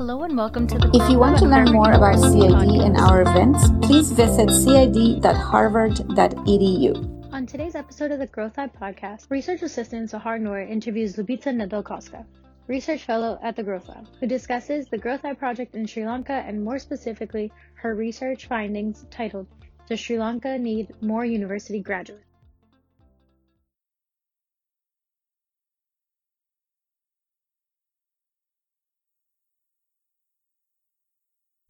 Hello and welcome to the... If you want to learn more about CID and our events, please visit cid.harvard.edu. On today's episode of the Growth Lab podcast, research assistant Zohar Noor interviews Lubica Nedelkoska, research fellow at the Growth Lab, who discusses the Growth Lab project in Sri Lanka and more specifically her research findings titled, Does Sri Lanka Need More University Graduates?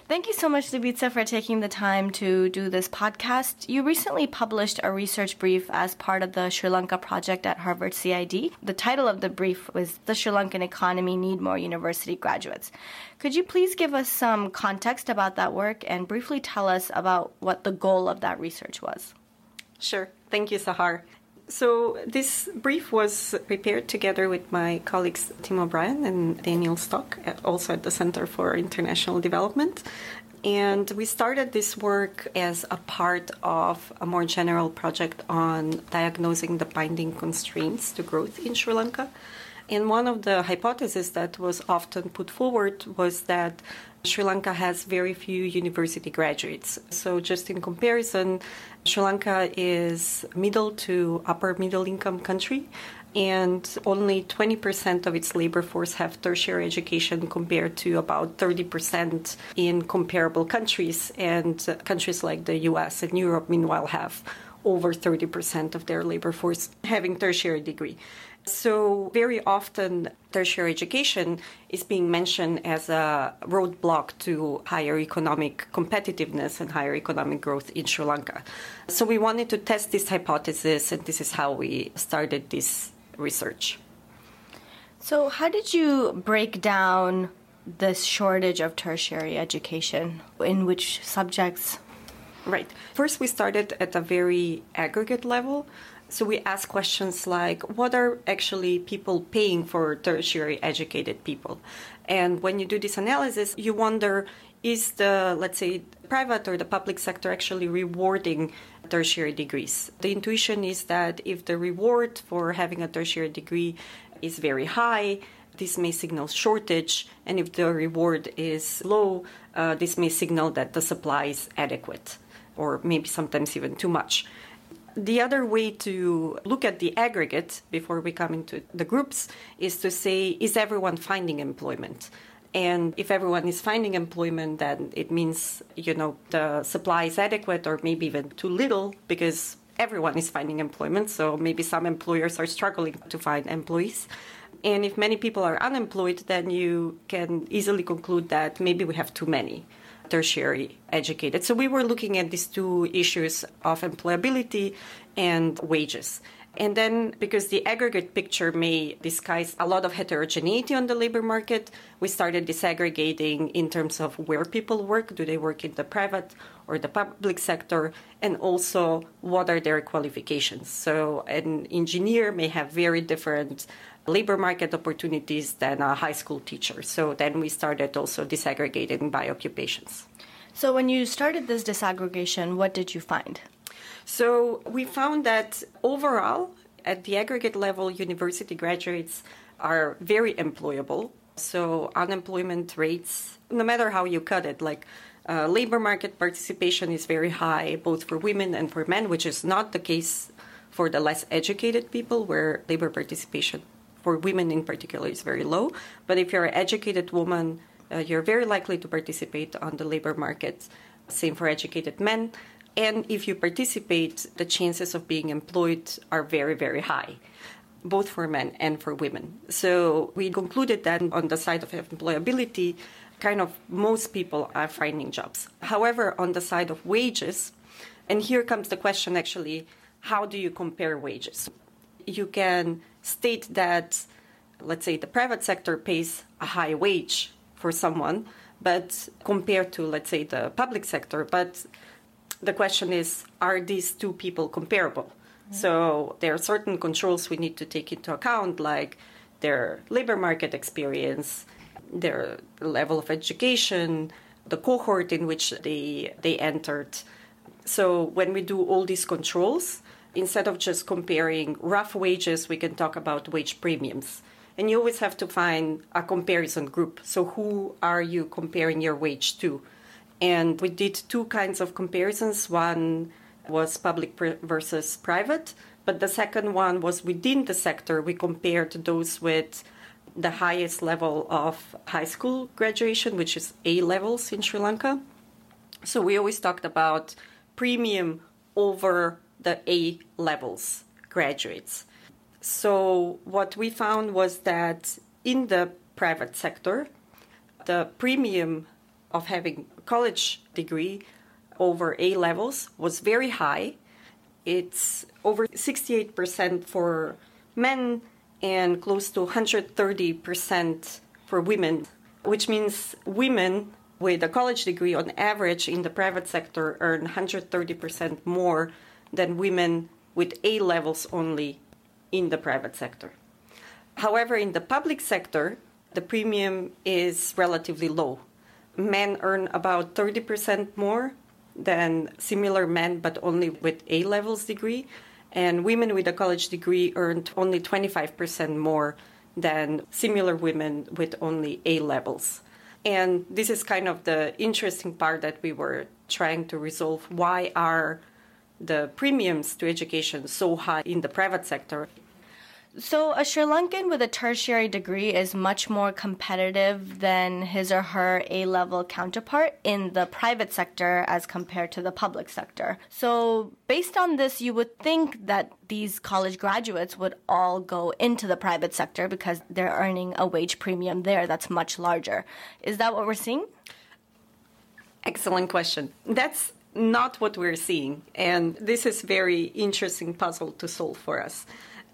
Thank you so much, Lubica, for taking the time to do this podcast. You recently published a research brief as part of the Sri Lanka project at Harvard CID. The title of the brief was, Does Sri Lankan Economy Need More University Graduates? Could you please give us some context about that work and briefly tell us about what the goal of that research was? Sure. Thank you, Sahar. So this brief was prepared together with my colleagues Tim O'Brien and Daniel Stock, also at the Center for International Development. And we started this work as a part of a more general project on diagnosing the binding constraints to growth in Sri Lanka. And one of the hypotheses that was often put forward was that Sri Lanka has very few university graduates. So just in comparison, Sri Lanka is middle to upper middle income country, and only 20% of its labor force have tertiary education compared to about 30% in comparable countries. And countries like the US and Europe, meanwhile, have over 30% of their labor force having tertiary degree. So very often tertiary education is being mentioned as a roadblock to higher economic competitiveness and higher economic growth in Sri Lanka. So we wanted to test this hypothesis, and this is how we started this research. So how did you break down this shortage of tertiary education? In which subjects? Right. First, we started at a very aggregate level. So we ask questions like, what are actually people paying for tertiary educated people? And when you do this analysis, you wonder, is the, let's say, private or the public sector actually rewarding tertiary degrees? The intuition is that if the reward for having a tertiary degree is very high, this may signal shortage. And if the reward is low, this may signal that the supply is adequate, or maybe sometimes even too much. The other way to look at the aggregate before we come into the groups is to say, is everyone finding employment? And if everyone is finding employment, then it means, the supply is adequate or maybe even too little because everyone is finding employment. So maybe some employers are struggling to find employees. And if many people are unemployed, then you can easily conclude that maybe we have too many tertiary educated. So we were looking at these two issues of employability and wages. And then because the aggregate picture may disguise a lot of heterogeneity on the labor market, we started disaggregating in terms of where people work. Do they work in the private or the public sector? And also, what are their qualifications? So an engineer may have very different labor market opportunities than a high school teacher. So then we started also disaggregating by occupations. So when you started this disaggregation, what did you find? So we found that overall, at the aggregate level, university graduates are very employable. So unemployment rates, no matter how you cut it, labor market participation is very high, both for women and for men, which is not the case for the less educated people, where labor participation for women in particular is very low. But if you're an educated woman, you're very likely to participate on the labor market. Same for educated men. And if you participate, the chances of being employed are very, very high, both for men and for women. So we concluded that on the side of employability, kind of most people are finding jobs. However, on the side of wages, and here comes the question actually, how do you compare wages? You can state that, let's say, the private sector pays a high wage for someone, but compared to, let's say, the public sector. But the question is, are these two people comparable? Mm-hmm. So there are certain controls we need to take into account, like their labor market experience, their level of education, the cohort in which they entered. So when we do all these controls, instead of just comparing rough wages, we can talk about wage premiums. And you always have to find a comparison group. So who are you comparing your wage to? And we did two kinds of comparisons. One was public versus private, but the second one was within the sector. We compared those with the highest level of high school graduation, which is A levels in Sri Lanka. So we always talked about premium over the A levels graduates. So what we found was that in the private sector, the premium of having a college degree over A levels was very high. It's over 68% for men and close to 130% for women, which means women with a college degree on average in the private sector earn 130% more than women with A levels only in the private sector. However, in the public sector, the premium is relatively low. Men earn about 30% more than similar men, but only with A levels degree. And women with a college degree earned only 25% more than similar women with only A levels. And this is kind of the interesting part that we were trying to resolve. Why are the premiums to education so high in the private sector? So a Sri Lankan with a tertiary degree is much more competitive than his or her A-level counterpart in the private sector as compared to the public sector. So based on this, you would think that these college graduates would all go into the private sector because they're earning a wage premium there that's much larger. Is that what we're seeing? Excellent question. That's not what we're seeing. And this is a very interesting puzzle to solve for us.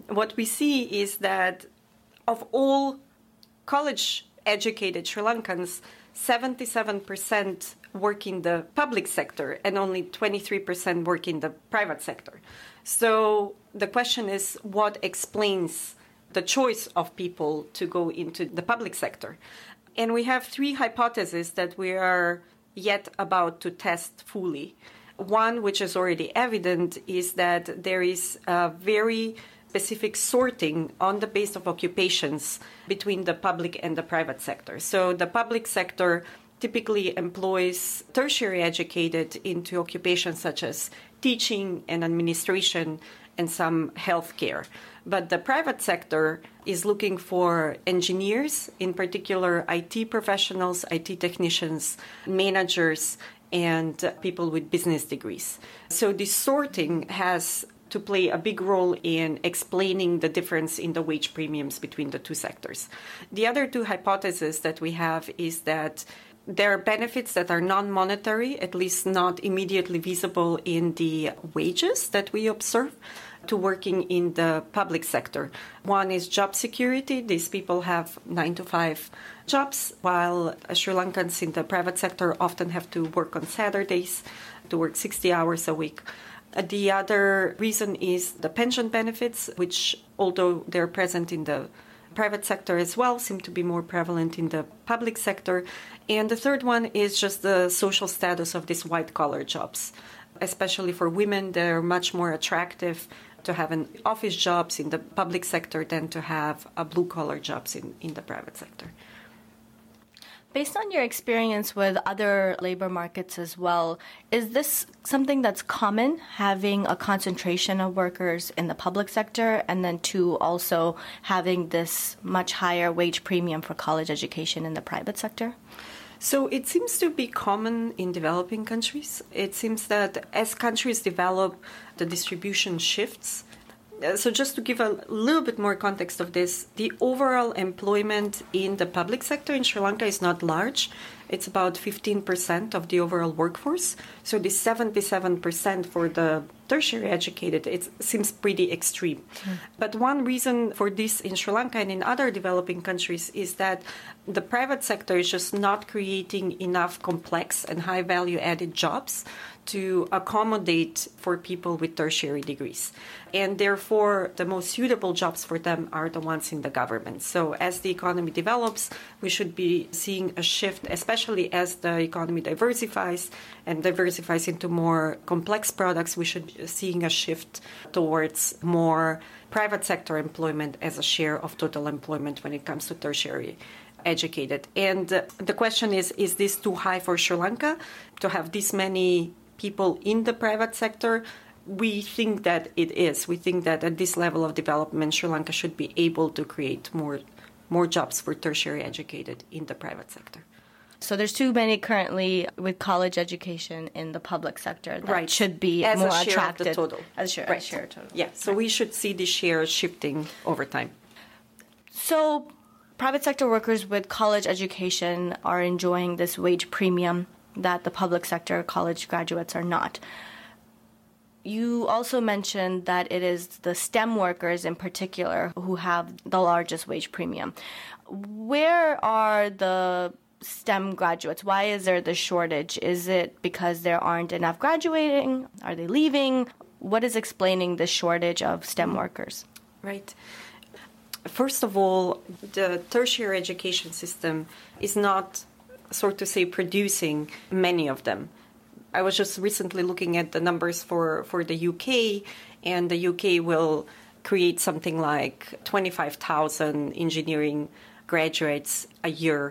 What we see is that of all college-educated Sri Lankans, 77% work in the public sector and only 23% work in the private sector. So the question is, what explains the choice of people to go into the public sector? And we have three hypotheses that we are yet about to test fully. One, which is already evident, is that there is a very specific sorting on the base of occupations between the public and the private sector. So the public sector typically employs tertiary educated into occupations such as teaching and administration and some healthcare. But the private sector is looking for engineers, in particular IT professionals, IT technicians, managers, and people with business degrees. So this sorting has to play a big role in explaining the difference in the wage premiums between the two sectors. The other two hypotheses that we have is that there are benefits that are non-monetary, at least not immediately visible in the wages that we observe to working in the public sector. One is job security. These people have 9-to-5 jobs, while Sri Lankans in the private sector often have to work on Saturdays, to work 60 hours a week. The other reason is the pension benefits, which, although they're present in the private sector as well, seem to be more prevalent in the public sector. And the third one is just the social status of these white-collar jobs. Especially for women, they're much more attractive to have an office jobs in the public sector than to have a blue-collar jobs in the private sector. Based on your experience with other labor markets as well, is this something that's common, having a concentration of workers in the public sector, and then two, also having this much higher wage premium for college education in the private sector? So it seems to be common in developing countries. It seems that as countries develop, the distribution shifts. So just to give a little bit more context of this, the overall employment in the public sector in Sri Lanka is not large. It's about 15% of the overall workforce. So the 77% for the tertiary educated, it seems pretty extreme. Mm. But one reason for this in Sri Lanka and in other developing countries is that the private sector is just not creating enough complex and high value added jobs to accommodate for people with tertiary degrees. And therefore, the most suitable jobs for them are the ones in the government. So as the economy develops, we should be seeing a shift, especially as the economy diversifies and diversifies into more complex products. We should be seeing a shift towards more private sector employment as a share of total employment when it comes to tertiary educated. And the question is this too high for Sri Lanka to have this many people in the private sector? We think that it is. We think that at this level of development, Sri Lanka should be able to create more jobs for tertiary educated in the private sector. So there's too many currently with college education in the public sector that right. should be as more attracted. As a share of the total. As a share of total. Yeah, so we should see the share shifting over time. So private sector workers with college education are enjoying this wage premium that the public sector college graduates are not. You also mentioned that it is the STEM workers in particular who have the largest wage premium. Where are the STEM graduates? Why is there the shortage? Is it because there aren't enough graduating? Are they leaving? What is explaining the shortage of STEM workers? Right. First of all, the tertiary education system is not, so to say, producing many of them. I was just recently looking at the numbers for the UK, and the UK will create something like 25,000 engineering graduates a year,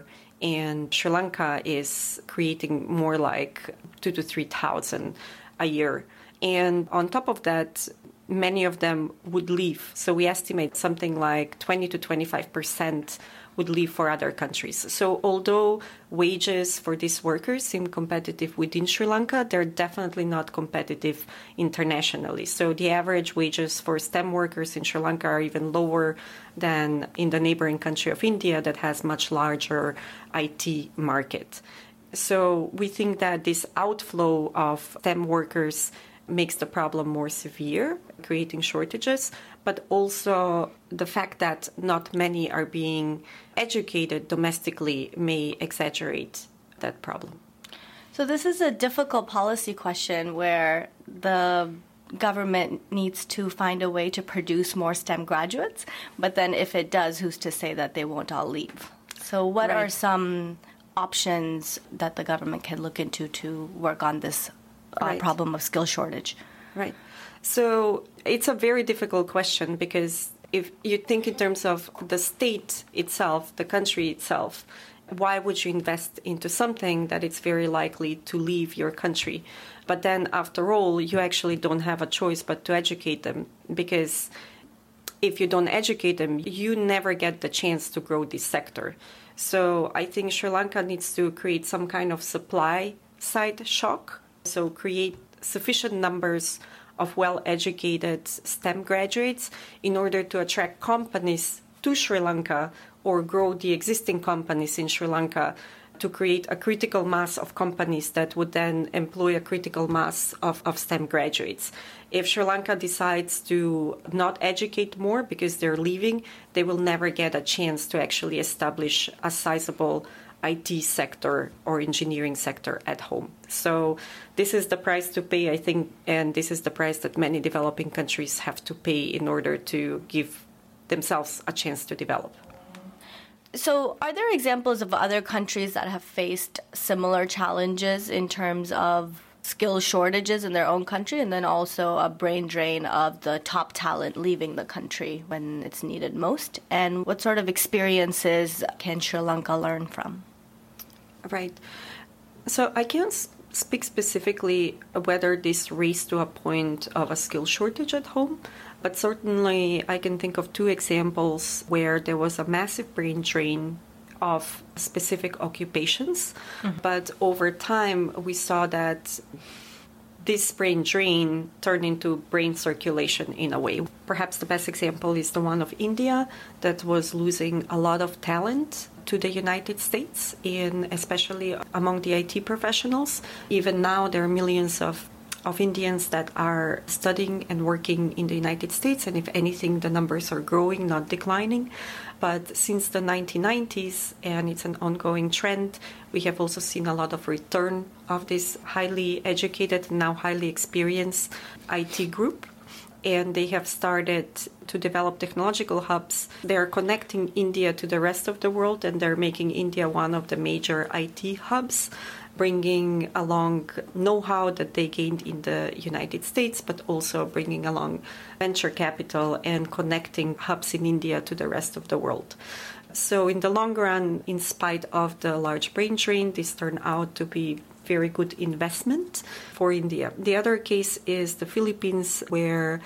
and Sri Lanka is creating more like 2,000 to 3,000 a year. And on top of that, many of them would leave. So we estimate something like 20 to 25% would leave for other countries. So although wages for these workers seem competitive within Sri Lanka, they're definitely not competitive internationally. So the average wages for STEM workers in Sri Lanka are even lower than in the neighboring country of India that has much larger IT market. So we think that this outflow of STEM workers makes the problem more severe, creating shortages, but also the fact that not many are being educated domestically may exaggerate that problem. So this is a difficult policy question where the government needs to find a way to produce more STEM graduates, but then if it does, who's to say that they won't all leave? So what Right. are some options that the government can look into to work on this Right. problem of skill shortage? Right. So it's a very difficult question, because if you think in terms of the state itself, the country itself, why would you invest into something that it's very likely to leave your country? But then after all, you actually don't have a choice but to educate them, because if you don't educate them, you never get the chance to grow this sector. So I think Sri Lanka needs to create some kind of supply side shock. So create sufficient numbers of well-educated STEM graduates in order to attract companies to Sri Lanka or grow the existing companies in Sri Lanka to create a critical mass of companies that would then employ a critical mass of STEM graduates. If Sri Lanka decides to not educate more because they're leaving, they will never get a chance to actually establish a sizable IT sector or engineering sector at home. So this is the price to pay, I think, and this is the price that many developing countries have to pay in order to give themselves a chance to develop. So are there examples of other countries that have faced similar challenges in terms of skill shortages in their own country and then also a brain drain of the top talent leaving the country when it's needed most? And what sort of experiences can Sri Lanka learn from? Right. So I can't speak specifically whether this raised to a point of a skill shortage at home, but certainly I can think of two examples where there was a massive brain drain of specific occupations. Mm-hmm. But over time, we saw that this brain drain turned into brain circulation in a way. Perhaps the best example is the one of India that was losing a lot of talent to the United States, and especially among the IT professionals. Even now, there are millions of Indians that are studying and working in the United States, and if anything, the numbers are growing, not declining. But since the 1990s, and it's an ongoing trend, we have also seen a lot of return of this highly educated, now highly experienced IT group. and they have started to develop technological hubs. They are connecting India to the rest of the world, and they're making India one of the major IT hubs, bringing along know-how that they gained in the United States, but also bringing along venture capital and connecting hubs in India to the rest of the world. So in the long run, in spite of the large brain drain, this turned out to be very good investment for India. The other case is the Philippines, where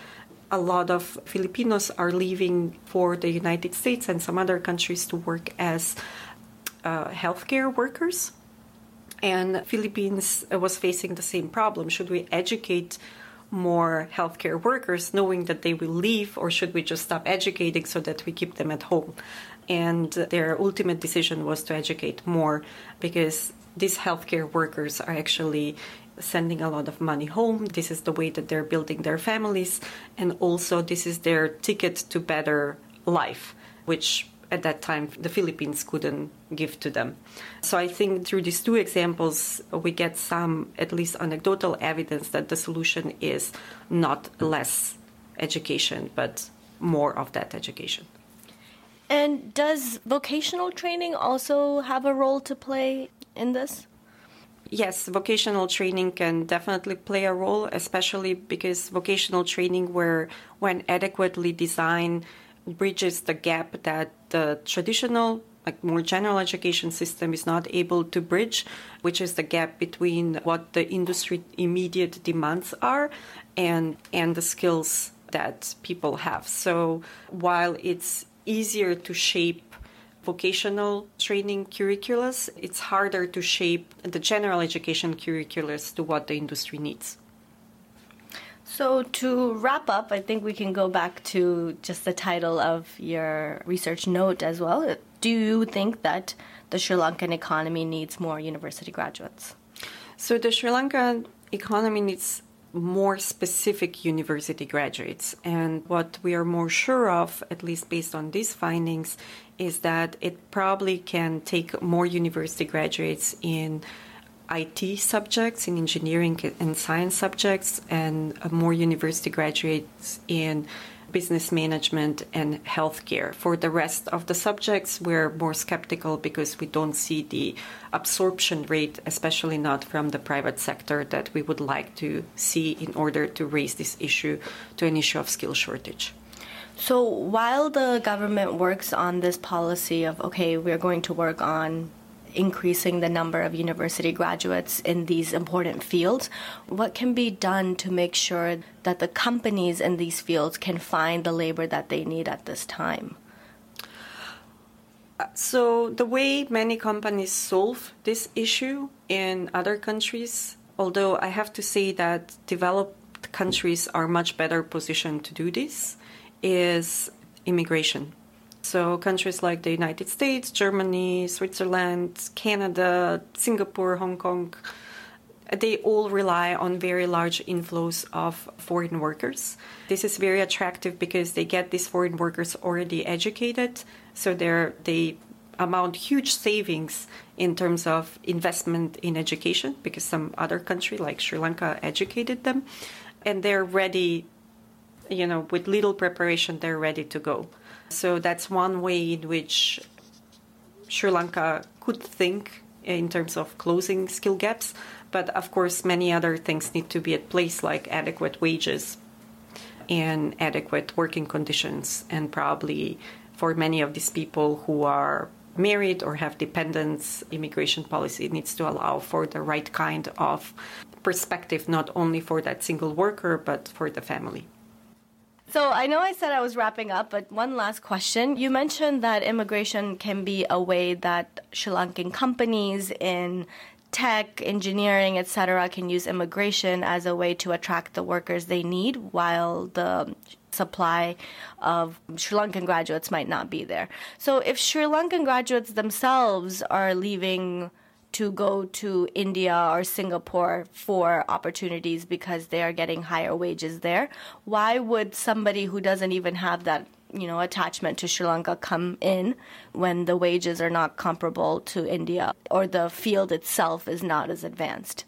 a lot of Filipinos are leaving for the United States and some other countries to work as healthcare workers. And Philippines was facing the same problem. Should we educate more healthcare workers knowing that they will leave, or should we just stop educating so that we keep them at home? And their ultimate decision was to educate more, because these healthcare workers are actually sending a lot of money home. This is the way that they're building their families. And also this is their ticket to better life, which at that time the Philippines couldn't give to them. So I think through these two examples, we get some, at least anecdotal evidence that the solution is not less education, but more of that education. And does vocational training also have a role to play in this? Yes, vocational training can definitely play a role, especially because vocational training, when adequately designed, bridges the gap that the traditional, like more general education system is not able to bridge, which is the gap between what the industry immediate demands are and the skills that people have. So while it's easier to shape vocational training curricula, it's harder to shape the general education curricula to what the industry needs. So to wrap up, I think we can go back to just the title of your research note as well. Do you think that the Sri Lankan economy needs more university graduates? So the Sri Lankan economy needs more specific university graduates. And what we are more sure of, at least based on these findings, is that it probably can take more university graduates in IT subjects, in engineering and science subjects, and more university graduates in business management and healthcare. For the rest of the subjects, we're more skeptical because we don't see the absorption rate, especially not from the private sector, that we would like to see in order to raise this issue to an issue of skill shortage. So while the government works on this policy of, okay, we're going to work on increasing the number of university graduates in these important fields, what can be done to make sure that the companies in these fields can find the labor that they need at this time? So the way many companies solve this issue in other countries, although I have to say that developed countries are much better positioned to do this, is immigration. So countries like the United States, Germany, Switzerland, Canada, Singapore, Hong Kong, they all rely on very large inflows of foreign workers. This is very attractive because they get these foreign workers already educated, so they amount huge savings in terms of investment in education, because some other country like Sri Lanka educated them, and they're ready, with little preparation, they're ready to go. So that's one way in which Sri Lanka could think in terms of closing skill gaps. But of course, many other things need to be at place, like adequate wages and adequate working conditions. And probably for many of these people who are married or have dependents, immigration policy needs to allow for the right kind of perspective, not only for that single worker, but for the family. So I know I said I was wrapping up, but one last question. You mentioned that immigration can be a way that Sri Lankan companies in tech, engineering, etc. can use immigration as a way to attract the workers they need, while the supply of Sri Lankan graduates might not be there. So if Sri Lankan graduates themselves are leaving to go to India or Singapore for opportunities because they are getting higher wages there, why would somebody who doesn't even have that, attachment to Sri Lanka come in when the wages are not comparable to India or the field itself is not as advanced?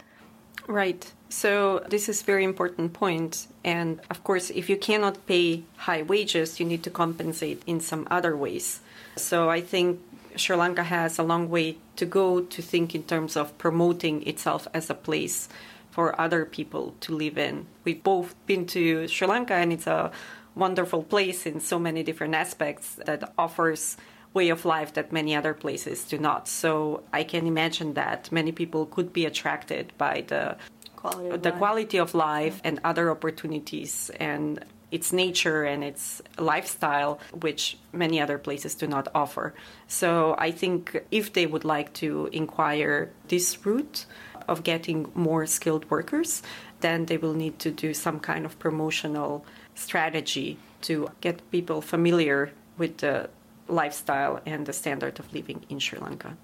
Right. So this is a very important point. And of course, if you cannot pay high wages, you need to compensate in some other ways. So I think Sri Lanka has a long way to go to think in terms of promoting itself as a place for other people to live in. We've both been to Sri Lanka, and it's a wonderful place in so many different aspects that offers way of life that many other places do not. So I can imagine that many people could be attracted by the quality of life and other opportunities and its nature and its lifestyle, which many other places do not offer. So I think if they would like to inquire this route of getting more skilled workers, then they will need to do some kind of promotional strategy to get people familiar with the lifestyle and the standard of living in Sri Lanka.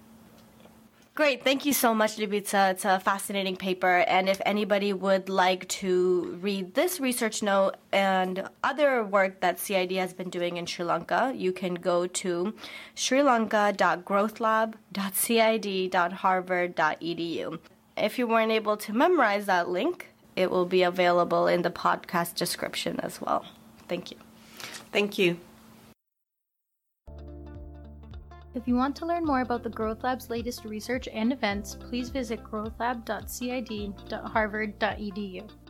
Great. Thank you so much, Lubica. It's a fascinating paper. And if anybody would like to read this research note and other work that CID has been doing in Sri Lanka, you can go to srilanka.growthlab.cid.harvard.edu. If you weren't able to memorize that link, it will be available in the podcast description as well. Thank you. Thank you. If you want to learn more about the Growth Lab's latest research and events, please visit growthlab.cid.harvard.edu.